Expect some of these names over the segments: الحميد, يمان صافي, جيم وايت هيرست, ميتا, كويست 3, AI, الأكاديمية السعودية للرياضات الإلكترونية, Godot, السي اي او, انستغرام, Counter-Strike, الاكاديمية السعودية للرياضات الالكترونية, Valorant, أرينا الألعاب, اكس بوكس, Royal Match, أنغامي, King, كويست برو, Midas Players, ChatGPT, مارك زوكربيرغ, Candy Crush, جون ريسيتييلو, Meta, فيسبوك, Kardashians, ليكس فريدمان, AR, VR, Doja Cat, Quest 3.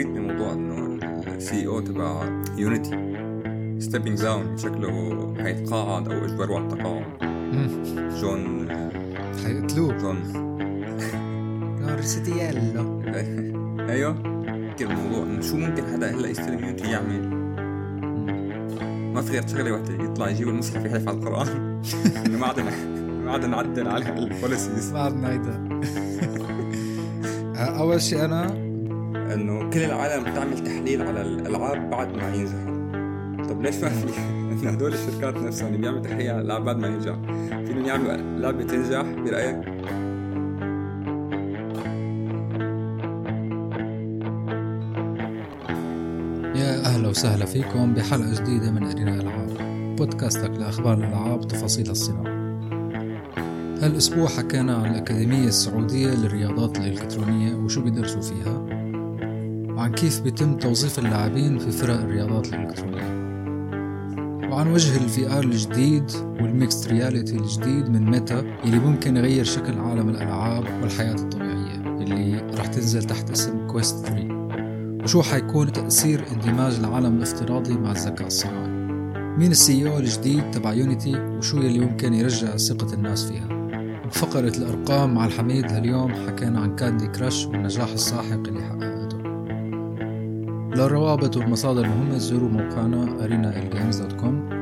قريت من موضوع انه السي او تبع يونيتي ستيبينج داون، شكله حيتقاعد او اجبروا على التقاعد. جون حيقتلوه، جون ريسيتييلو. ايوه كده الموضوع انه شو ممكن حدا هلا يستلم يونيتي يعمل؟ ما في غير شغله واحده، يطلع يجيب المصحف يحلف على القران انه ما عاد نعدل على البوليسيز، ما عاد نعدل. اول شيء انا انه كل العالم بتعمل تحليل على الالعاب بعد ما ينجحوا. طب ليش ما في ان هدول الشركات نفسها اللي بيعملوا تحليل على الالعاب بعد ما ينجح فيهم يعملوا لعبه تنجح برايك؟ يا أهلا وسهلا فيكم بحلقة جديدة من أرينا الألعاب، بودكاستك لأخبار الألعاب وتفاصيل الصناعة. هالأسبوع حكينا عن الأكاديمية السعودية للرياضات الالكترونية وشو بيدرسوا فيها، وعن كيف بيتم توظيف اللاعبين في فرق الرياضات الالكترونية، وعن وجه الVR الجديد والميكست رياليتي الجديد من ميتا اللي ممكن يغير شكل عالم الألعاب والحياة الطبيعية، اللي راح تنزل تحت اسم كويست 3، وشو حيكون تأثير اندماج العالم الافتراضي مع الذكاء الصناعي. مين CEO الجديد تبع يونيتي وشو اللي ممكن يرجع ثقة الناس فيها. بفقرة الأرقام مع الحميد هاليوم حكينا عن كاندي كراش والنجاح الساحق اللي حققته. للروابط والمصادر المهمة زوروا موقعنا arena.com.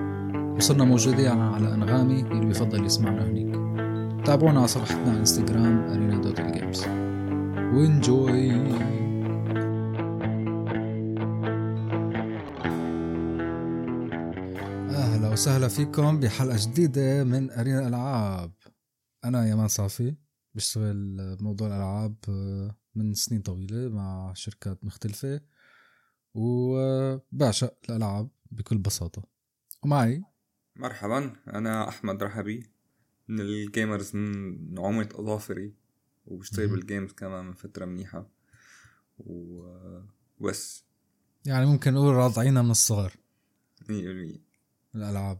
وصلنا موجودين على أنغامي اللي بيفضل يسمعنا هناك. تابعونا على صفحتنا على انستغرام arena.games. وانجوي. سهلا فيكم بحلقة جديدة من أرينا الألعاب. أنا يمان صافي، بشتغل بموضوع الألعاب من سنين طويلة مع شركات مختلفة، وبعشق الألعاب بكل بساطة. ومعي مرحبا، أنا أحمد رحبي من الجيمرز من عمرة أظافري، وبشتغل بالجيمز كمان من فترة منيحة وبس. يعني ممكن نقول راضعينا من الصغر 100% الألعاب.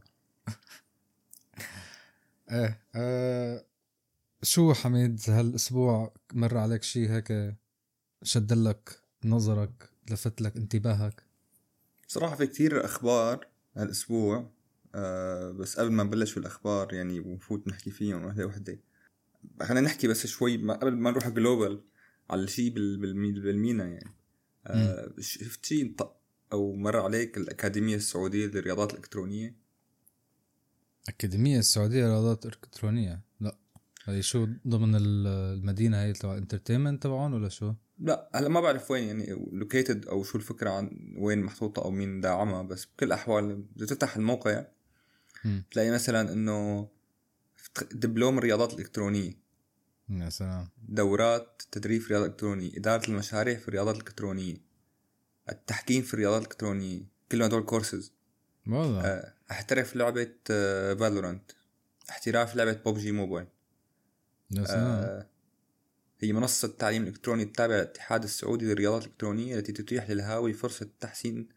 شو حميد هالأسبوع مر عليك شي هيك شدلك نظرك لفتلك انتباهك؟ بصراحة في كتير أخبار هالأسبوع، بس قبل ما نبلش بالأخبار يعني ونفوت نحكي فيهم واحدة واحدة، خلينا نحكي بس شوي قبل ما نروح جلوبال على شي بالمينا. يعني شفت شي أو مر عليك الأكاديمية السعودية للرياضات الإلكترونية؟ أكاديمية السعودية للرياضات الإلكترونية؟ لا، هي شو ضمن المدينة هي تبع انترتينمنت تبعون ولا شو؟ لا هلا ما بعرف وين يعني لوكيتد أو شو الفكرة عن وين محطوطة أو مين داعمها، بس بكل الأحوال إذا تفتح الموقع تلاقي مثلا إنه دبلوم الرياضات الإلكترونية، يا سلام، دورات تدريب في الرياضة الإلكترونية، إدارة المشاريع في الرياضات الإلكترونية، التحكيم في الرياضات الإلكترونية، كل هدول كورسز. والله احترف لعبة Valorant، احتراف لعبة PUBG Mobile. هي منصة تعليم إلكتروني التابعة للاتحاد السعودي للرياضات الإلكترونية التي تتيح للهاوي فرصة تحسين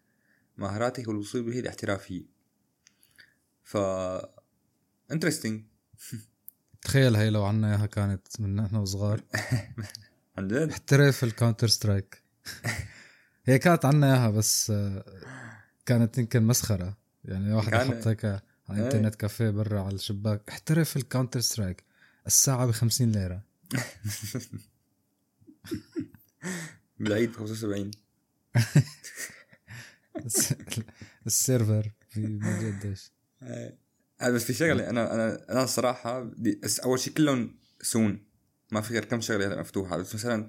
مهاراته والوصول به الاحترافية. انترستينج. تخيل هي لو عنا اياها كانت من نحن وصغار. عن جد احترف الكاونتر سترايك. هي كانت عنا اياها بس كانت يمكن مسخرة، يعني واحد حط هيك على انترنت كافيه برا على الشباك احترف الكاونتر سترايك الساعة ب50 ليرة. بالعيد 75. السيرفر في مجدش. بس في شغلة أنا الصراحة أول شيء كلهم سون، ما في غير كم شغلة هلا مفتوحة، بس مثلا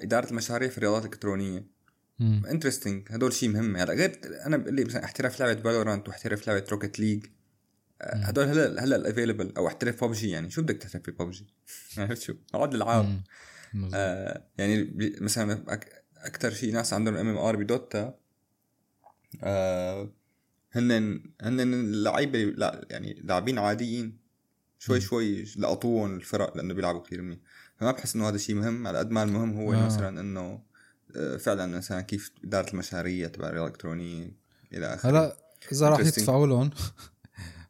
إدارة المشاريع في الرياضات الإلكترونية انترستينج، هدول شيء مهم. هلا غير انا اللي مثلا احتراف لعبه فالورانت واحتراف لعبه روكيت ليج، هدول هلا الافيلبل، او احتراف ببجي. يعني شو بدك تحترف ببجي؟ عرفت شو عاد العاب. يعني مثلا اكثر شيء ناس عندهم MMR بدوتا، هن اللعيبه لا يعني لاعبين عاديين شوي شوي لقطوهم الفرق لانه بيلعبوا كثير منيح، فما بحس انه هذا شيء مهم على قد ما المهم هو مثلا انه فعلا مثلا كيف إدارة المشاريع تبع الرياضة الإلكترونية إلى آخره. هلا إذا راح يدفعوا لهم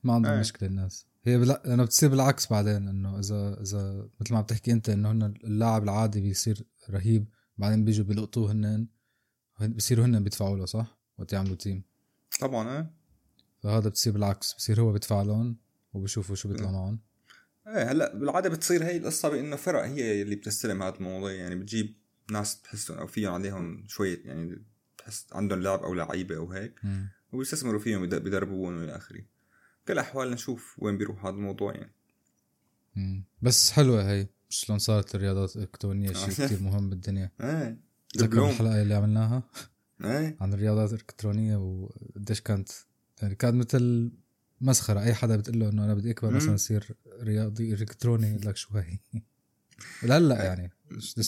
ما عندهم مشكلة الناس، هي لأنه بتصير بالعكس بعدين، إنه إذا مثل ما عم تحكي أنت إنه هن اللاعب العادي بيصير رهيب، بعدين بيجوا بيلقطوه هنن بصيروا هن بيدفعوا له صح وقت يعملوا تيم طبعا. اه فهذا بتصير بالعكس، بصير هو بيدفع لهم وبشوفوا شو بيطلع معهم. ايه هلا بالعاده بتصير هي القصه بانه فرق هي اللي بتستلم هذا الموضوع، يعني بتجيب ناس بتحسهم او فيهم عليهم شويه، يعني بتحس عندهم لعب او لعيبه او هيك ويستثمروا فيهم يدربوهم الى اخره. كل احوال نشوف وين بيروح هذا الموضوع يعني. بس حلوه هي شلون صارت الرياضات الالكترونيه شيء كثير مهم بالدنيا. ايه تذكروا الحلقه اللي عملناها عن الرياضات الالكترونيه وقديش كانت يعني كانت مثل مسخره. اي حدا بتقول له انه انا بدي اكبر مثلا اصير رياضي الكتروني يقول لك شو هي. هلا يعني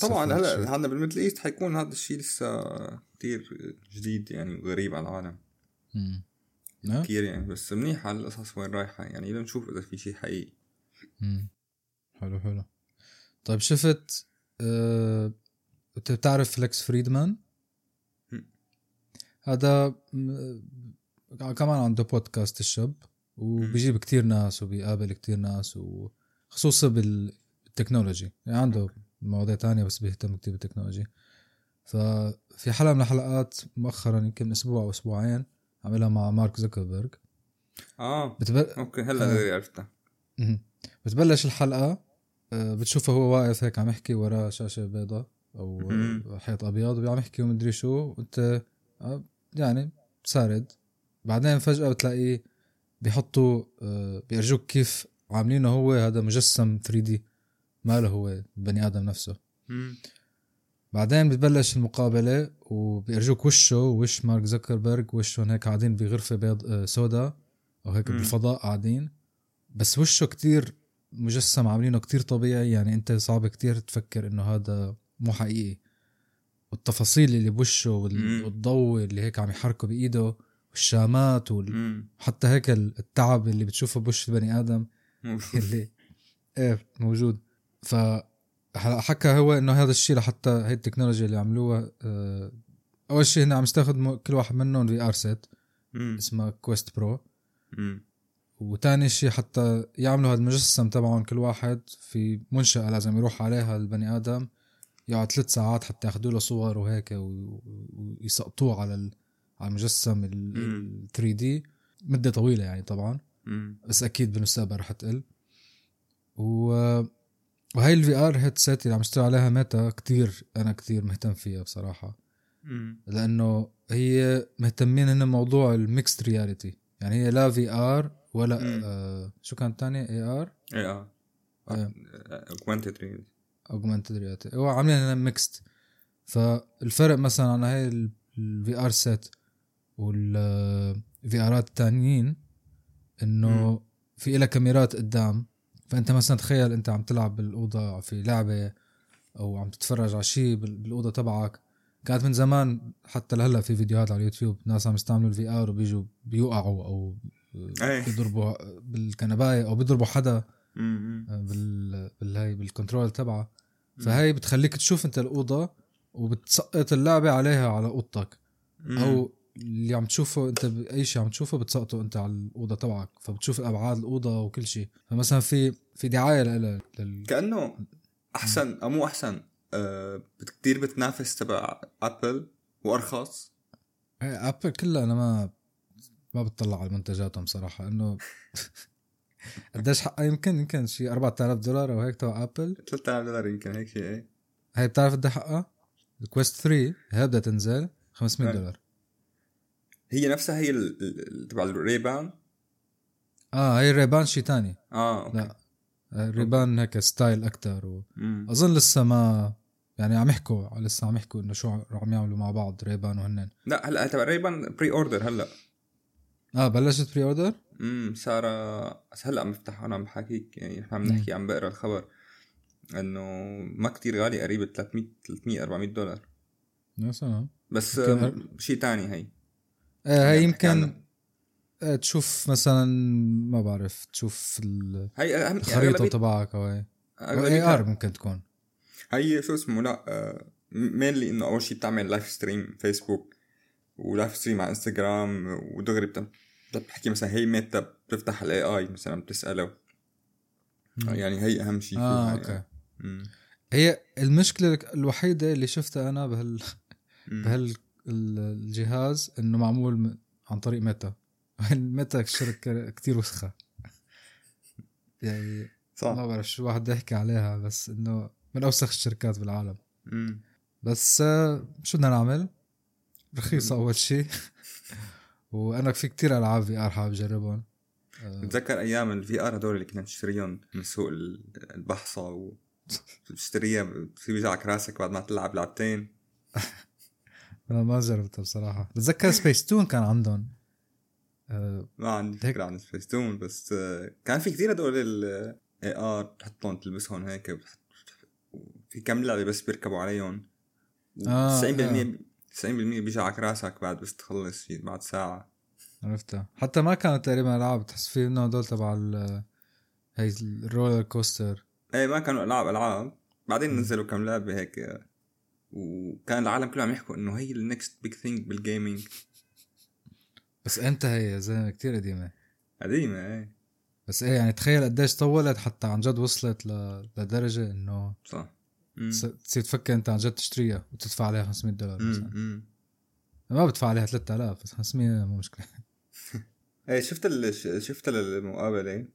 طبعا هلا عندنا بالميدل ايست حيكون هذا الشيء لسه كثير جديد يعني وغريب على العالم كثير يعني، بس منيح على القصص وين رايحه يعني لنشوف اذا في شيء حقيقي. حلو حلو. طيب شفت بتعرف ليكس فريدمان؟ هذا كمان عنده بودكاست الشاب وبيجيب كتير ناس وبيقابل كتير ناس وخصوصا بالتكنولوجي، يعني عنده مواضيع تانية بس بيهتم كتير بالتكنولوجي. ففي حلقة من الحلقات مؤخرا يمكن من أسبوع أو أسبوعين عملها مع مارك زوكربيرغ. أوكي هلا عرفتها. بتبلش الحلقة بتشوفه هو واقف هيك عم يحكي وراء شاشة بيضاء أو حيط أبيض وعم يحكي ومدري شو وأنت يعني سارد. بعدين فجأة بتلاقيه بيحطوا بيرجوك كيف عاملينه هو هذا مجسم 3D ما له هو بني آدم نفسه. بعدين بتبلش المقابلة وبيرجوك وشه وش مارك زوكربيرغ وشهم هيك قاعدين بغرفة بيض سودا أو هيك بالفضاء قاعدين، بس وشه كتير مجسم عاملينه كتير طبيعي، يعني أنت صعب كتير تفكر إنه هذا مو حقيقي. والتفاصيل اللي بوشه والضوء اللي هيك عم يحركه بإيده والشامات وحتى هيك التعب اللي بتشوفه بوش البني آدم اللي موجود. فحكى هو إنه هذا الشيء لحتى هاي التكنولوجيا اللي عملوها أول شيء هنا عم يستخدموا كل واحد منهم VR set اسمه Quest Pro، وتاني شيء حتى يعملوا هذا المجسم تبعهم كل واحد في منشأة لازم يروح عليها البني آدم يقعد 3 ساعات حتى ياخدوا له صور وهيك ويسقطوه على المجسم ال 3D مدة طويلة يعني طبعا. بس أكيد بالمستقبل رح تقل. وهي ال VR headset اللي عم اشتغل عليها ميتا كتير أنا كتير مهتم فيها بصراحة، لأنه هي مهتمين هنا موضوع ال Mixed Reality، يعني هي لا VR ولا شو كانت تانية AR Augmented Reality هو عاملين هنا ميكست. فالفرق مثلا عن هاي الفي ار سيت والفي ارات التانيين انه في لها كاميرات قدام، فانت مثلا تخيل انت عم تلعب بالاوضه في لعبه او عم تتفرج على شيء بالاوضه تبعك. كانت من زمان حتى لهلا في فيديوهات على اليوتيوب ناس عم يستعملوا الفي ار وبيجوا بيوقعوا او بيضربوا بالكنبايه او بيضربوا حدا بالهاي بالكنترول تبعه. فهي بتخليك تشوف انت الأوضة وبتسقط اللعبة عليها على أوضتك، أو اللي عم تشوفه انت بأي شيء عم تشوفه بتسقطه انت على الأوضة تبعك، فبتشوف أبعاد الأوضة وكل شيء. فمثلا في دعاية كأنه أحسن أو مو أحسن كتير بتنافس تبع أبل وأرخص. أبل كلها أنا ما بتطلع على منتجاتهم صراحة، إنه قداش حقا يمكن شي $4,000 أو هيك تبع أبل $3,000 يمكن هيك شيء. ايه هاي بتعرف قد حقا الكويست 3 هي بدها تنزل $500. هي نفسها هي تبع الريبان. هي الريبان شي تاني. أوكي. لا الريبان هيك ستايل أكتر أظن لسه ما يعني عم يحكوا إنه شو عم يعملوا مع بعض ريبان وهنن. لا هلا تبع الريبان بري أوردر هلا. بلشت بري أوردر. سارة هلا مفتح انا بحكيك يعني احنا بنحكي عم بقرا الخبر انه ما كتير غالي قريب $300-$400 يا سلام. بس شيء تاني هي هي يمكن تشوف مثلا ما بعرف تشوف هي الخريطة تبعك او هي AR ممكن تكون هي شو اسمه لا مينلي انه اول شيء بتعمل لايف ستريم فيسبوك ولايف ستريم على انستغرام ودغري بحكي مثلا هي متى بتفتح الاي اي مثلا بتساله يعني هي اهم شيء. اوكي يعني. هي المشكله الوحيده اللي شفتها انا بهال الجهاز انه معمول عن طريق ميتا. الميتا شركة كتير وسخة يعني صح. ما بعرف شو واحد يحكي عليها، بس انه من اوسخ الشركات بالعالم. بس شو بدنا نعمل؟ رخيصة اول شيء وانا في كتير العاب في ار حابب اجربهم. بتذكر ايام الفي ار هذول اللي كنا نشتريهم من سوق البحصة وتشتريها في بيجعك راسك بعد ما تلعب لعبتين. انا ما جربتها بصراحة. بتذكر سبيس تون كان عندهم، ما عندي فكرة عن سبيس تون، بس كان في كتير هذول ال AR تحطهم تلبسهم هيك في كم لعبة بس بيركبوا عليهم 90% بيجعك راسك بعد بس تخلص بعد ساعة. عرفتها. حتى ما كانت تقريبا ألعاب، تحس فيه إنه دول تبع هاي الرولر كوستر. إيه ما كانوا ألعاب. بعدين نزلوا كم لعبة هيك وكان العالم كله عم يحكوا إنه هي النكست بيج ثينج بالجيمينج. بس أنت هي زي كتير قديمة. قديمة إيه. بس إيه يعني تخيل قديش طولت حتى عن جد وصلت لدرجة إنه صح. تصير تفكر أنت عن جد تشتريها وتدفع عليها $500 مثلا. ما بدفع عليها 3000 بس 500 مو مشكلة. إيه شفت المقابلة.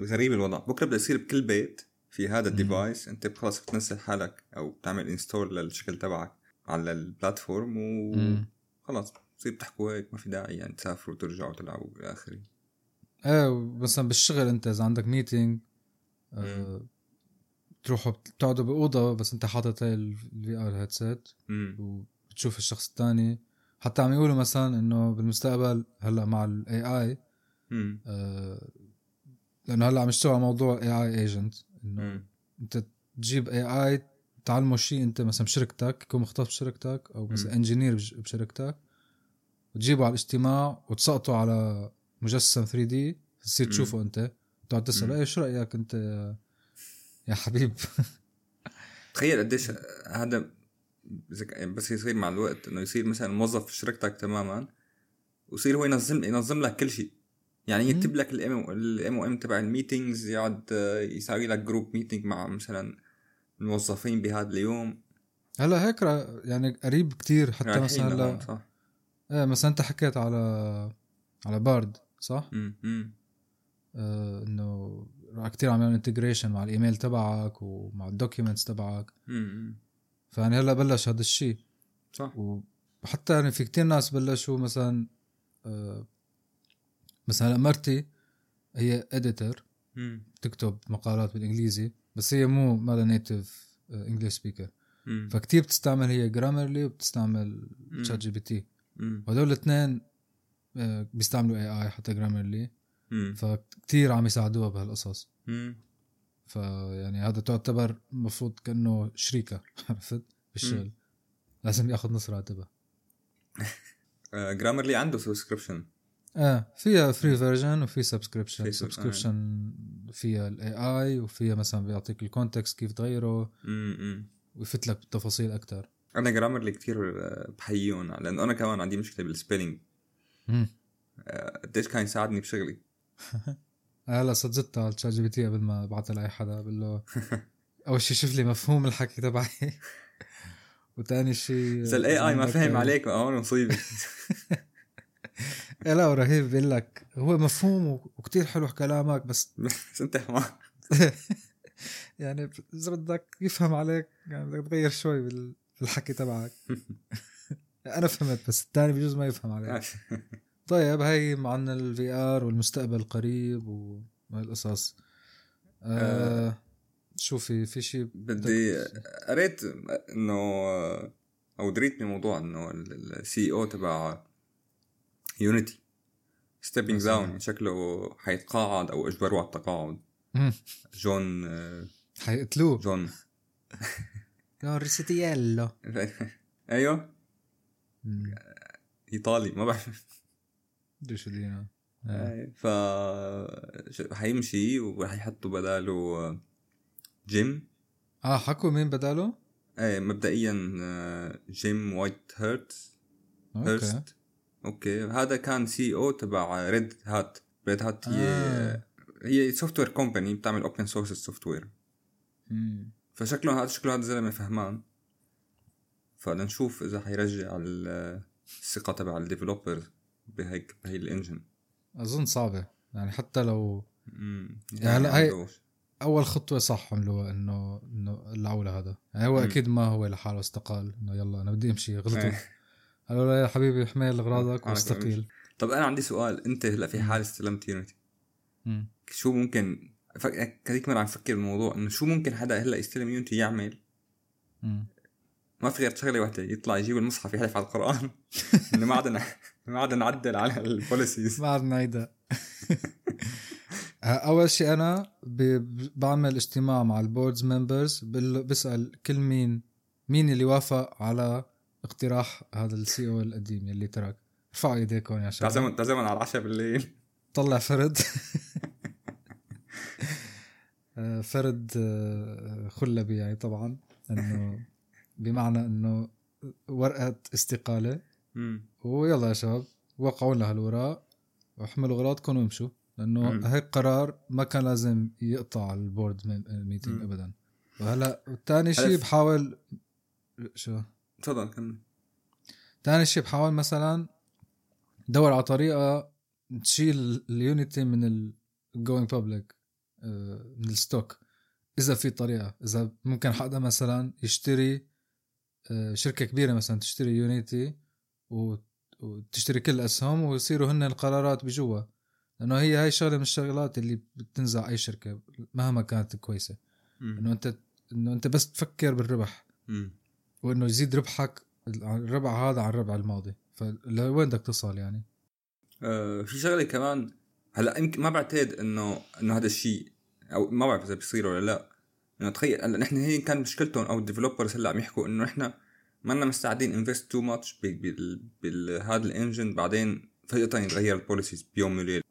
غريب الوضع. بكرة بدأ يصير بكل بيت في هذا الديفايس. أنت بخلص بتنزل حالك أو بتعمل إنستول للشكل تبعك على البلاتفورم وخلاص بتصير بتحكوا هيك، ما في داعي يعني تسافروا وترجعوا تلعبوا إلى آخره. إيه مثلا بالشغل أنت إذا عندك ميتينج تروحوا بتقعدوا بأوضة بس أنت حاطط الفي آر هيدسيت وبتشوف الشخص الثاني. حتى عم يقولوا مثلا إنه بالمستقبل هلا مع ال AI لأنه هلا عم يشتغل على موضوع AI agent إنه أنت تجيب AI تعلمه شيء أنت مثلا بشركتك يكون مختص بشركتك أو مثلا إنجينير بشركتك وتجيبه على الاجتماع وتسقطه على مجسم 3D تصير تشوفه أنت تقعد تسأل إيه شو رأيك أنت يا حبيب. تخيل قديش هذا بس يصير مع الوقت إنه يصير مثلا موظف في شركتك تماما ويصير هو ينظم لك كل شيء. يعني يكتب لك الام تبع الميتينجز، يقعد يساوي لك جروب ميتينج مع مثلا الموظفين بهذا اليوم. هلا هيك يعني قريب كتير حتى مثلا صح. ايه مثلا انت حكيت على بارد صح. انه كتير عم يعملوا انتجريشن مع الايميل تبعك ومع الدوكيومنتس تبعك. فيعني هلا بلش هذا الشيء صح. وحتى يعني في كتير ناس بلشوا مثلا مثلا مرتي هي اديتور تكتب مقالات بالانجليزي بس هي ما نيتيف انجلش سبيكر، فكتير بتستعمل هي جرامرلي وبتستعمل تشات جي بي تي. وهدول الاثنين بيستعملوا اي اي حتى جرامرلي، فكتير عم يساعدوها بهالقصص. فيعني هذا تعتبر مفروض كأنه شريكة، عرفت بالشغل لازم ياخذ نص راتبها. جرامرلي عنده سبسكريبشن فيها فري فيرجن وفي سبسكريبشن فيها الاي اي وفيها مثلا بيعطيك الكونتكست كيف تغيره ويفت لك بالتفاصيل اكثر. انا جرامر اللي كثير بحيون لانه انا كمان عندي مشكله بالسبيلينج. قديش كان يساعدني بشغلي. هلا صدقت على تشات جي بي تي قبل ما ابعث لاي حدا بقول له اول شيء شوف لي مفهوم الحكي تبعي وثاني شيء اذا الاي اي ما فهم عليك هون مصيبه. لا رهيب بقول لك هو مفهوم وكتير حلو كلامك بس انت حمار. يعني اذا بدك يفهم عليك يعني بدك تغير شوي بالحكي تبعك. انا فهمت بس الثاني بجوز ما يفهم عليك. طيب هاي معنا الفي ار والمستقبل القريب والقصص. شوفي في شيء بدي قريت انه او دريت من موضوع انه السي او تبع يونيتي ستيبينج داون شكله حيتقاعد او اجبروا على التقاعد. جون حيقتلوه جون ريسيتييلو. ايوه ايطالي ما بعرف ايش دينا. ف حيمشي وحيحطوا بداله جيم. حكوا مين بداله؟ ايه مبدئيا جيم وايت هيرست. اوكي هذا كان سي او تبع ريد هات. ريد هات هي سوفت وير كومباني بتعمل اوبن سورس سوفت وير. فشكله هذا الزلمه فهمان. فلنشوف إذا هيرجع الثقة تبع الديفلوبر بهاي الانجن. أظن صعبة يعني حتى لو يعني هاي أول خطوة صح عملوها إنه العولة هذا يعني هو أكيد ما هو لحاله استقال إنه يلا أنا بدي أمشي غلطت قالوا له يا حبيبي حمل أغراضك واستقيل. طب أنا عندي سؤال، أنت هلا في حال استلمت يونيتي شو ممكن كذيك مرة عم فكر بالموضوع إنه شو ممكن حدا هلا يستلم يونيتي يعمل؟ ما في غير شغله واحده، يطلع يجيب المصحف يحلف على القران انه ما عاد نعدل على البوليسيز، ما عاد نعيدها. اول شيء انا بعمل اجتماع مع البوردز ممبرز، بسال كل مين اللي وافق على اقتراح هذا السي او القديم اللي ترك. ارفعوا ايديكم يا شباب، تعزمون على العشاء بالليل. طلع فرد فرد خلبي يعني طبعا انه بمعنى انه ورقه استقاله ويلا يا شباب وقعوا لها الوراء واحملوا اغراضكم وامشوا، لانه هيك قرار ما كان لازم يقطع البورد من الميتينج ابدا. وهلا ثاني شيء بحاول ثاني شيء بحاول مثلا دور على طريقه تشيل اليونيتي من الجوينج بابليك من الستوك اذا في طريقه، اذا ممكن حدا مثلا يشتري شركة كبيرة مثلا تشتري يونيتي وتشتري كل الأسهم ويصيروا هن القرارات بجوا، لأنه هاي شغلة من الشغلات اللي بتنزع أي شركة مهما كانت كويسة، إنه أنت بس تفكر بالربح وإنه يزيد ربحك الربع هذا عن الربع الماضي، فلوين بدك تصل يعني. في شغلة كمان هلا يمكن ما بعتقد إنه هذا الشيء أو ما بعرف إذا بيصير ولا لأ، انه تخيل هلا نحن هي كان مشكلتهم او الديفلوبرز هلا عم يحكوا انه نحن ما لنا مستعدين انفست تو ماتش بهذا الانجن، بعدين فجاه يتغير البوليسيز بيوم وليله.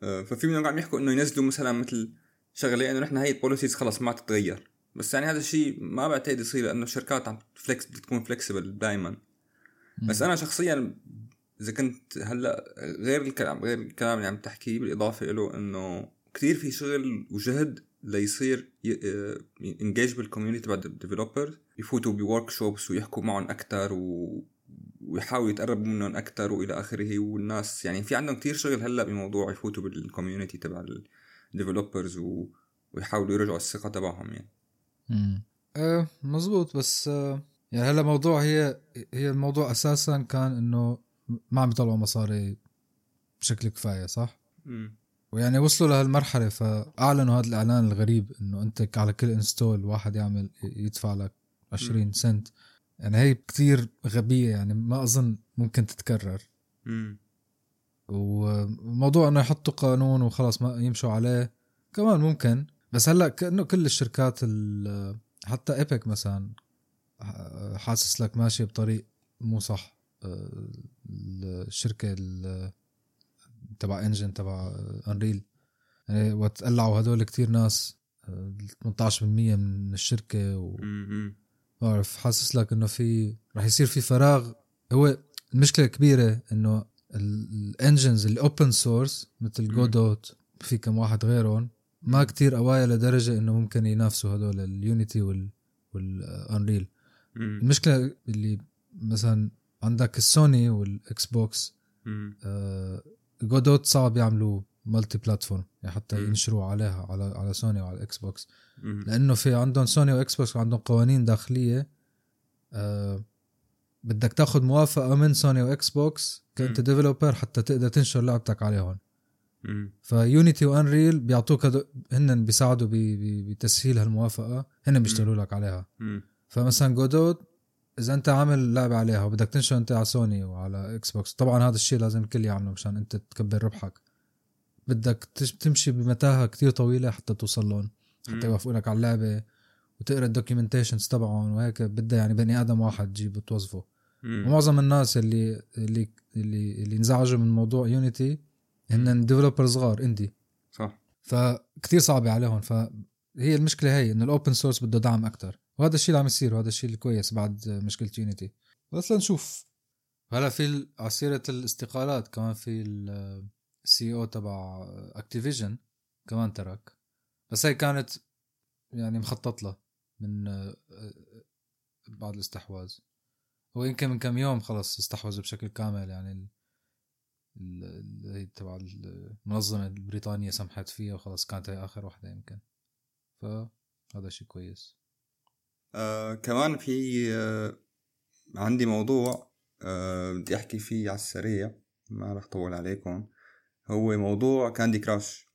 ففي منهم عم يحكوا انه ينزلوا مثلا مثل شغله انه نحن هاي البوليسيز خلص ما تتغير، بس يعني هذا الشيء ما بعتقد يصير لانه الشركات عم فليكس تكون فلكسبل دائما. بس انا شخصيا اذا كنت هلا غير الكلام اللي عم تحكيه، بالاضافه له انه كثير في شغل وجهد ليصير engage بالcommunity تبع developers، يفوتوا بworkshops ويحكوا معهم أكتر ويحاولوا يتقربوا منهم أكتر وإلى آخره. والناس يعني في عندهم كتير شغل هلأ بموضوع يفوتوا بالcommunity تبع developers ويحاولوا يرجعوا الثقة تبعهم يعني. مزبوط. بس يعني هلأ موضوع هي الموضوع أساسا كان إنه ما عم يطلعوا مصاري بشكل كفاية صح؟ ويعني وصلوا لهالمرحلة فأعلنوا هذا الإعلان الغريب إنه أنت على كل انستول واحد يعمل يدفع لك 20 سنت، يعني هي كتير غبية يعني ما أظن ممكن تتكرر. وموضوع إنه يحطوا قانون وخلاص ما يمشوا عليه كمان ممكن، بس هلأ كأنه كل الشركات حتى إيبك مثلا حاسس لك ماشي بطريق مو صح. الشركة تبع انجن تبع انريل يعني وتقلعوا هدول كتير ناس 18% من الشركة بعرف حاسس لك انه في رح يصير في فراغ. هو المشكلة كبيرة انه الانجنز الاوبن سورس مثل جودوت في كم واحد غيرهم ما كتير قوايا لدرجة انه ممكن ينافسوا هدول اليونيتي والانريل. المشكلة اللي مثلا عندك السوني والاكس بوكس جودوت صعب يعملوا مالتي بلاتفورم يعني حتى ينشروا عليها على سوني وعلى اكس بوكس، لانه في عندهم سوني واكس بوكس عندهم قوانين داخليه. بدك تاخذ موافقه من سوني واكس بوكس كنت ديفلوبر حتى تقدر تنشر لعبتك عليهم. فيونيتي وانريل بيعطوك هن بيساعدوا بتسهيل هالموافقه، هن بيشتغلوا لك عليها. فمثلا جودوت إذا أنت عامل لعبة عليها وبدك تنشر أنت على سوني وعلى إكس بوكس، طبعا هذا الشيء لازم الكل يعمله مشان أنت تكبر ربحك، بدك تمشي بمتاهة كتير طويلة حتى توصل لهم، حتى يوافقوا لك على اللعبة وتقرأ الدوكيومنتيشنز طبعا وهيك، بدها يعني بني آدم واحد تجيب توظفه. ومعظم الناس اللي اللي اللي اللي انزعجوا من موضوع يونيتي هن ديفلوبر صغار اندي صح، فكتير صعبة عليهم. فهي المشكلة هي إن الأوبن سورس بده دعم أكتر، وهذا الشيء اللي عم يصير وهذا الشيء الكويس بعد مشكلة يونيتي. بس لنشوف هلا في عصيرة الاستقالات كمان، في السي او تبع اكتيفيجن كمان ترك، بس هي كانت يعني مخطط له من بعض الاستحواذ، ويمكن من كم يوم خلص استحوذ بشكل كامل، يعني هي تبع المنظمة البريطانية سمحت فيها وخلص، كانت هي آخر واحدة يمكن، فهذا شيء كويس. كمان في عندي موضوع بدي أحكي فيه على السريع، ما رح طول عليكم. هو موضوع كاندي كراش.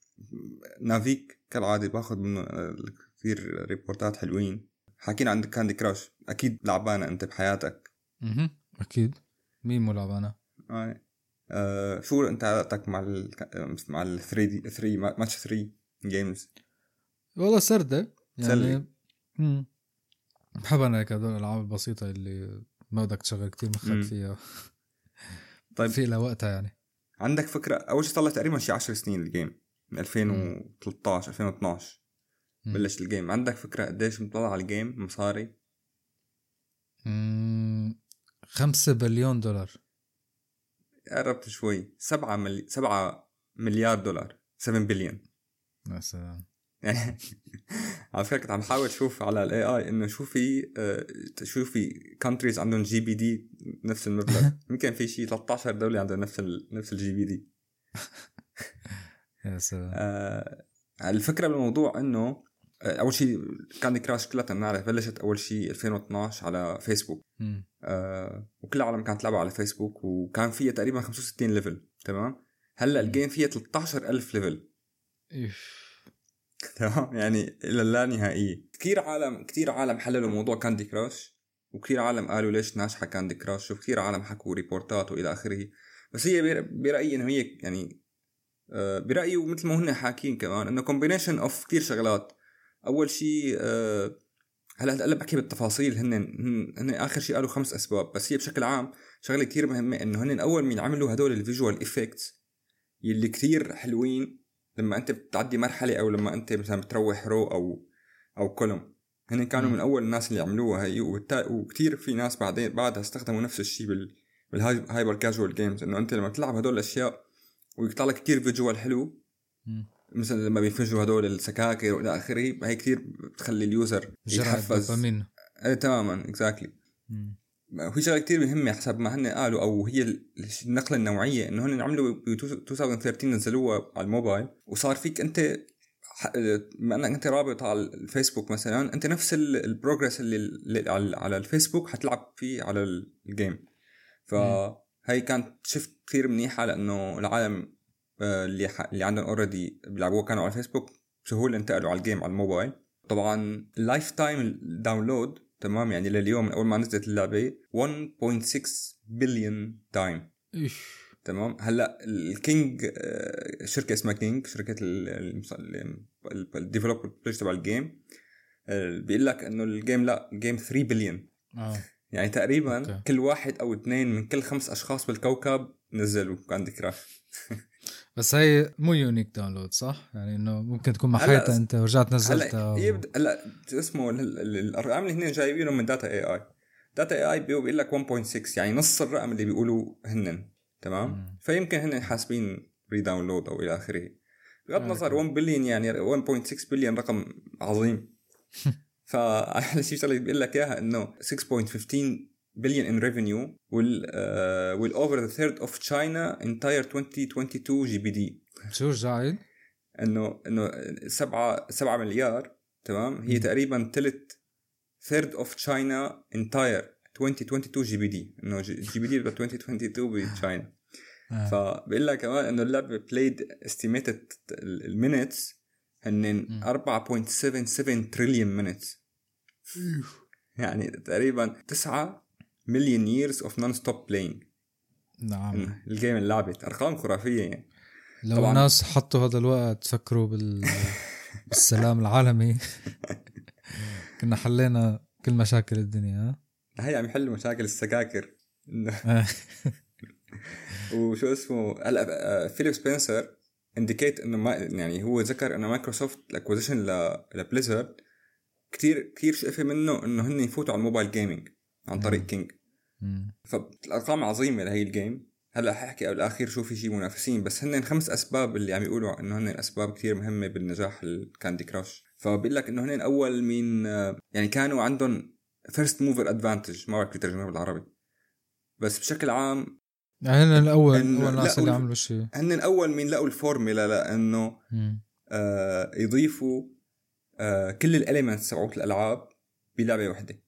نافيك كالعادة باخذ منه كثير ريبورتات حلوين. حكينا عن كاندي كراش، أكيد لعبانة أنت بحياتك. أكيد، مين مو لعبانة؟ شو أنت علاقتك مع ال 3 ماتش 3 جيمز؟ والله سردة يعني، بحب أنا هيك هدول الألعاب البسيطة اللي ما بدك تشغل كتير مخك فيها. طيب في لها وقتها يعني. عندك فكرة؟ أول شيء طلع تقريبا شي 10 سنين الجيم، من 2013 2012 بلش الجيم. عندك فكرة قديش مطلع على الجيم مصاري؟ 5 بليون دولار. قربت شوي، 7 مليار دولار، 7 بليون. يا سلام. على فكرة كنت عم حاول شوف على الاي اي انه شو في countries عندهم جي بي دي نفس المبلغ. يمكن في شيء 13 دولة عندهم نفس الجي بي دي. يا سلام. الفكرة بالموضوع انه اول شيء كاندي كراش كلها بنعرف بلشت اول شيء 2012 على فيسبوك. وكل العالم كانت تلعبها على فيسبوك، وكان فيها تقريبا 65 ليفل. تمام. هلا الجيم فيها 13000 ليفل. تمام. يعني الى اللانهائية. كثير عالم حللوا موضوع كاندي كراش، وكثير عالم قالوا ليش ناجحة كاندي كراش، وكثير عالم حكوا ريبورتات والى اخره. بس هي برأيي انه هي يعني برأيي ومثل ما هن حاكين كمان انه كومبينيشن اوف كثير شغلات. اول شيء هلا بحكي بالتفاصيل. هن اخر شيء قالوا 5 اسباب، بس هي بشكل عام شغله كثير مهمه انه هن اول من عملوا هدول الفيجوال ايفكتس يلي كثير حلوين لما انت بتعدي مرحله، او لما انت مثلا بتروح رو او كولوم. هن كانوا من اول الناس اللي عملوها هي، وكثير في ناس بعدها استخدموا نفس الشيء بالهايبر كاجوال جيمز، انه انت لما بتلعب هدول الاشياء ويطلع لك كثير فيجوال حلو، مثلا لما بينفجوا هدول السكاكر والى اخره، هي كثير بتخلي اليوزر يتحفز. تماما. اكزاكتلي. وهي شغله كثير مهمه حسب ما هن قالوا، او هي النقله النوعيه، انه هن عملوا 2013 نزلوها على الموبايل، وصار فيك انت ما انك انت رابط على الفيسبوك مثلا، انت نفس البروجرس اللي على الفيسبوك حتلعب فيه على الجيم. فهي كانت شفت كثير منيحه، لانه العالم اللي عندهم اوريدي بيلعبوه كانوا على فيسبوك بسهوله انتقلوا على الجيم على الموبايل. طبعا اللايف تايم داونلود، تمام، يعني لليوم من اول ما نزلت اللعبه 1.6 بليون تايم. تمام. هلا الكينج، شركه اسمها كينج، شركه الديفلوبر بلاش تبع الجيم، بيقول لك انه الجيم 3 بليون. يعني تقريبا okay. كل واحد او اثنين من كل 5 اشخاص بالكوكب نزلوا كاندي كراش. بس هي مو يونيك داونلود، صح؟ يعني انه ممكن تكون محيطة انت ورجعت نزلتها. هلا اسمه الارقام اللي هن جايبينه من داتا اي اي. داتا اي اي بيقول لك 1.6، يعني نص الرقم اللي بيقولوا هن. تمام. فيمكن هن حاسبين ري داونلود او الى اخره. بغض النظر 1 بليون يعني 1.6 بليون رقم عظيم. فاحلى شيء اللي بيقول لك اياها انه 6.15 billion in revenue will over the third of China entire 2022 GBD. شو جاي؟ انه 7 مليار. تمام. هي تقريبا تلت third of China entire 2022 GBD، انه GBD بال 2022 بتشاينا. فبقول لك كمان انه اللعبه played estimated minutes هن 4.77 تريليون minutes، يعني تقريبا 9 مليون years of non-stop playing. نعم. الجيم اللعبت أرقام خرافية يعني. لو طبعاً الناس حطوا هذا الوقت تفكروا بالسلام العالمي كنا حلينا كل مشاكل الدنيا. هي عم يحل مشاكل السكاكر. وشو اسمه هلا فيليب سبنسر indicate إنه ما يعني هو ذكر إنه مايكروسوفت acquisition لبليزرد كتير شقفة منه إنه هن يفوتوا على الموبايل جيمينج عن طريق كينج. فالأرقام عظيمة لهي الجيم. هلا ححكي قبل الأخير شو في شي منافسين، بس هن 5 أسباب اللي عم يقولوا إنه هن أسباب كتير مهمة بالنجاح الكاندي كراش. فبقول لك إنه هن أول من يعني كانوا عندهم first mover advantage, ما بعرف كيف ترجمه بالعربي, بس بشكل عام هن الأول الناس اللي عملوا شيء, هن الأول من لقوا الفورميلا لأنه يضيفوا كل الاليمنتس تبعوك الألعاب بلعبة واحدة.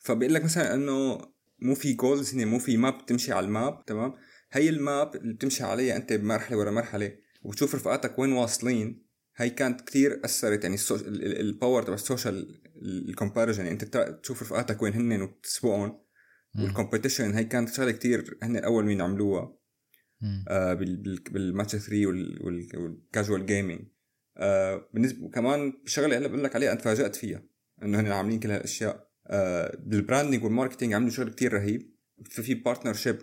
فبيقول لك مثلا أنه مو في جولز, مو في ماب تمشي على الماب, تمام, هي الماب اللي بتمشي عليها أنت بمرحلة ورا مرحلة وبتشوف رفقاتك وين واصلين. هي كانت كتير أثرت, يعني الباور تبع السوشيال الكومباريجن, يعني أنت تشوف رفقاتك وين هن وتسبقهم, والكومبيتيشن هي كانت شغله كتير هن الاول مين عملوها بالماتش 3 والكاجوال جيمنج. بالنسبه كمان شغله هلا بقول لك عليها اتفاجئت فيها انه هن عاملين كل هالاشياء بالبراندنج والماركتينج, عملوا شغل كتير رهيب. في بارتنرشيب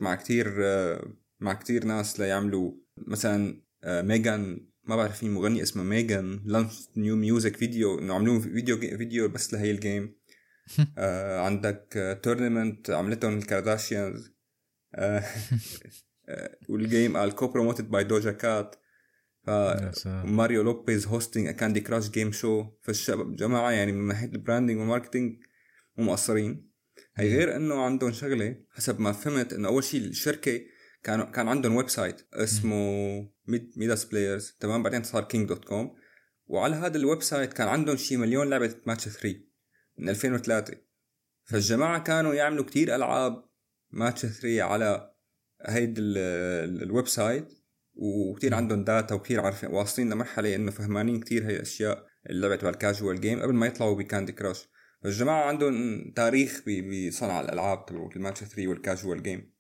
مع كتير ناس ليعملوا مثلا ميغان, ما بعرف مين مغني اسمه ميغان, لانش نيو ميوزك فيديو, انه عملوا فيديو بس لهي الجيم. عندك تورنمنت عملتهم الكارداشيانز, والجيم الكوبروموتد باي دوجا كات, ماريو لوبيز هوستينج كاندي كراش جيم شو. فالشباب جماعة يعني من ناحية البراندينج والماركتينج ومقصرين. هي غير انه عندهم شغلة حسب ما فهمت, انه اول شيء الشركة كان عندهم ويب سايت اسمه ميداس بلايرز, تمام, بعدين صار كينج دوت كوم, وعلى هذا الويب سايت كان عندهم شي 1,000,000 لعبة ماتش 3 من 2003. فالجماعة كانوا يعملوا كتير ألعاب ماتش 3 على هيد الويب سايت, وكتير عندهم داتا وكتير عارفين, واصلين لمرحلة إنه فهمانين كتير هاي الأشياء اللي لعبت بالكاجوال جيم قبل ما يطلعوا بكاندي كراش. فالجماعة عندهم تاريخ بصنع الألعاب تبعوا الماتش 3 والكاجوال جيم.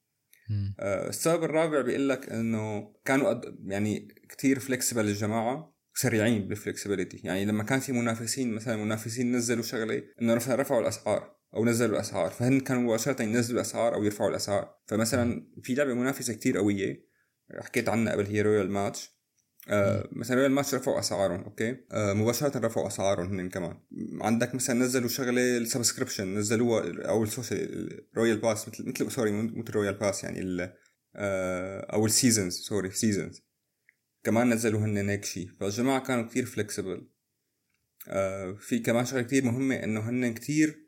السبب الرابع بيقول لك إنه كانوا يعني كتير فلكسبل الجماعة, سريعين بالفلكسبيليتي. يعني لما كان في منافسين, مثلا منافسين نزلوا شغله انه رفعوا الاسعار او نزلوا الاسعار, فهن كانوا مباشره ينزلوا الاسعار او يرفعوا الاسعار. فمثلا في لعبه منافسه كتير قويه حكيت عنها قبل, هي رويال ماتش. مثلا رويال ماتش رفعوا اسعارهم, اوكي, مباشره رفعوا اسعارهم هن كمان. عندك مثلا نزلوا شغله السبسكريبشن, نزلوها او السوشيال رويال باس, مثل سوري مو رويال باس, يعني او السيزونز, سوري سيزونز, كمان نزلوا هن هيك شيء. فالجماعة كانوا كتير فلكسبل. في كمان شغلة كتير مهمة انه هن كتير,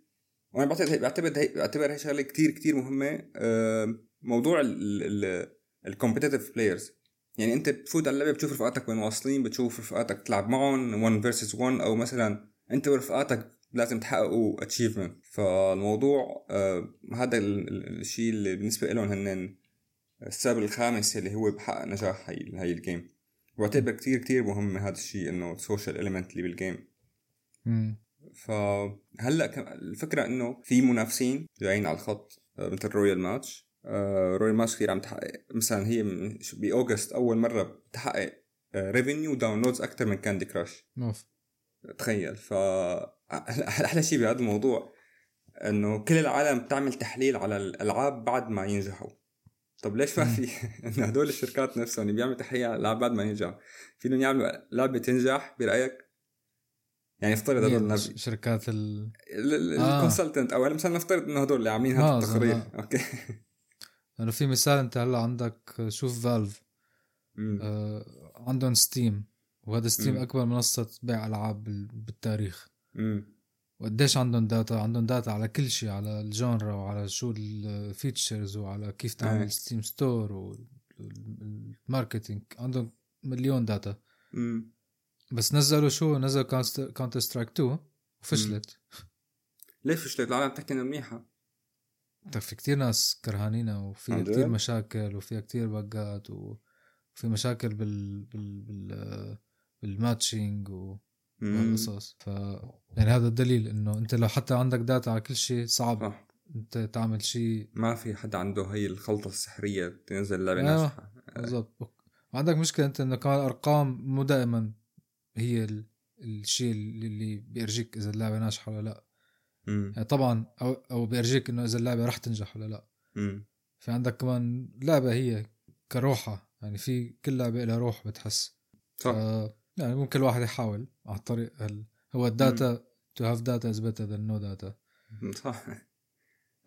وانا بعتبر هاي شغلة كتير كتير مهمة, موضوع الكومبيتيتيف بلايرز. يعني انت بتفوت على اللعبة بتشوف رفقاتك وين واصلين, بتشوف رفقاتك تلعب معهم 1 vs 1, او مثلا انت ورفقاتك لازم تحققوا achievement. فالموضوع هذا الشيء اللي بالنسبة لهم هن السبب الخامس اللي هو بحقق نجاح هاي الجيم. واعتبر كتير كتير مهم هذا الشيء, انه السوشيال إليمنت اللي بالجيم. فهلا الفكرة انه في منافسين جايين على الخط مثل رويال ماتش. رويال ماتش كتير عم تحقق, مثلا هي بأوغست اول مرة بتحقق ريفينيو داونلودز اكتر من كاندي كراش, تخيل. فأحلى شيء بهذا الموضوع انه كل العالم بتعمل تحليل على الألعاب بعد ما ينجحوا. طب ليش ما في إن هدول الشركات نفسهم اللي بيعملوا تحليل لعب بعد ما ينجح فيهم يعملوا لعبة تنجح برأيك؟ يعني افترض هدول شركات الكونسلتنت أو مثلا نفترض إن هدول اللي عاملين هذا التقرير, أوكي. لأنه في مثال أنت هلا عندك, شوف فالف عندهم ستيم, وهذا ستيم أكبر منصة بيع ألعاب بالتاريخ. وقديش عندهم داتا, عندهم داتا على كل شيء, على الجانرا وعلى شو الفيتشرز وعلى كيف تعمل ستيم ستور والماركتينج, عندهم 1,000,000 داتا. بس نزلوا شو, نزلوا كاونتر سترايك 2 وفشلت. ليش فشلت؟ العالم بتحكي انها منيحة. طب في كتير ناس كرهانينا, وفي كتير مشاكل, وفي كتير بقات, وفي مشاكل بالماتشينج والقصص. يعني هذا الدليل انه انت لو حتى عندك داتا على كل شيء صعب انت تعمل شيء. ما في حد عنده هي الخلطة السحرية تنزل لعبة ناجحة. بالضبط. وعندك مشكلة انت انه كمان الارقام مو دائما هي الشيء اللي بيرجيك اذا اللعبة ناجحة ولا لا. يعني طبعا او بيرجيك انه اذا اللعبة راح تنجح ولا لا. في عندك كمان لعبة هي كروحة, يعني في كل لعبة لها روح بتحس. صح. يعني ممكن الواحد يحاول على طريق هو الداتا. to have data is better than no data. صح.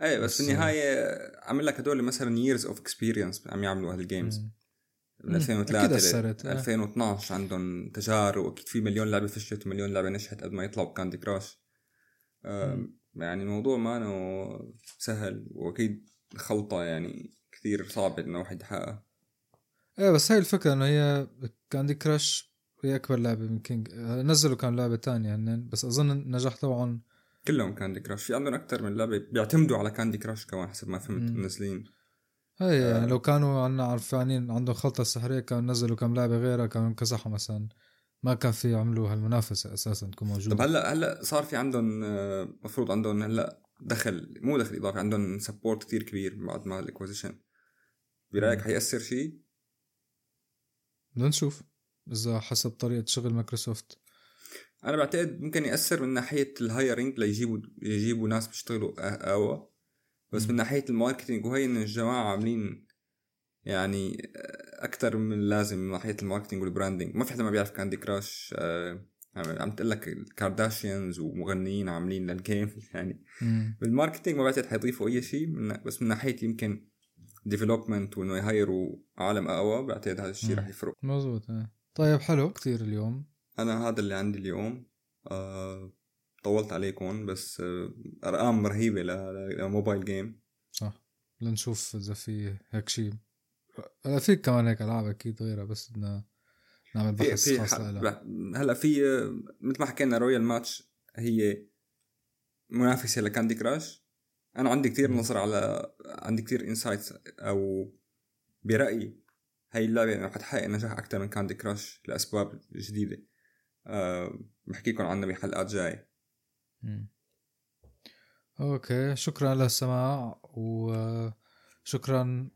أي بس بالنهاية عمل لك هدول مثلا years of experience عم يعملوا هالجيمز من 2003 2012 عندهم تجارب, وأكيد في 1,000,000 لعبة فشلت و 1,000,000 لعبة نجحت قبل ما يطلعوا بكاندي كراش. يعني الموضوع ما أنا سهل وأكيد خلطة يعني كثير صعب إنه واحد يحققها. إيه بس هاي الفكرة إنه هي كاندي كراش هي أكبر لعبة من كينج. نزلوا كان لعبة تانية هنن بس أظن النجاح طبعا كلهم كاندي كراش. في عندهم أكتر من لعبة بيعتمدوا على كاندي كراش كمان حسب ما فهمت منزلين. هاي يعني لو كانوا عنا عارفين عندهم خلطة سحرية كانوا نزلوا كم لعبة غيرها كانوا كسحوا مثلا. ما كان في عملوا هالمنافسة أساساً تكون موجودة. طب هلا صار في عندهم مفروض عندهم هلا دخل مو دخل إضافي عندهم سبورت كتير كبير بعد ما الأكوزيشن. برأيك هيأثر شيء؟ نشوف إذا حسب طريقة شغل مايكروسوفت. أنا بعتقد ممكن يأثر من ناحية الهايرينج ليجيبوا ناس بيشتغلوا أقوى بس من ناحية الماركتينج وهي إن الجماعة عاملين يعني أكتر من اللازم من ناحية الماركتينج والبراندينج. ما في حدا ما بيعرف كاندي كراش. عم تقلك الكارداشيانز ومغنيين عاملين للجيم يعني بالماركتينج ما بعتقد حيضيفوا أي شيء بس من ناحية يمكن ديفلوبمنت وإنه يهيروا عالم أقوى بعتقد هذا الشيء راح يفرق. مزبوط. طيب حلو كتير اليوم. أنا هذا اللي عندي اليوم. طولت عليكم بس أرقام رهيبة لموبايل جيم. صح لنشوف إذا في هيك شيء. هلا في كمان هيك ألعاب أكيد غيرها بس بدنا نعمل بحث خاص لها. هلا في مثل ما حكينا رويال ماتش هي منافسة لكاندي كراش. أنا عندي كتير نظر على عندي كتير إنسايتس أو برأيي هاي اللعبة يعني حتحقق نجاح أكتر من كاندي كراش لأسباب جديدة بحكيكم عنها بحلقات جاية. أوكي شكرا للسماع و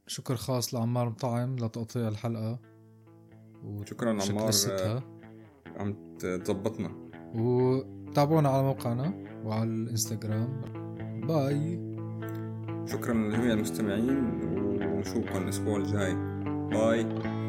شكر خاص لعمار مطعم لتقطيع الحلقة. شكرا عمار عم تضبطنا وتابعونا على موقعنا وعلى الانستغرام. باي. شكرا لجميع المستمعين ونشوفكم الأسبوع الجاي. باي.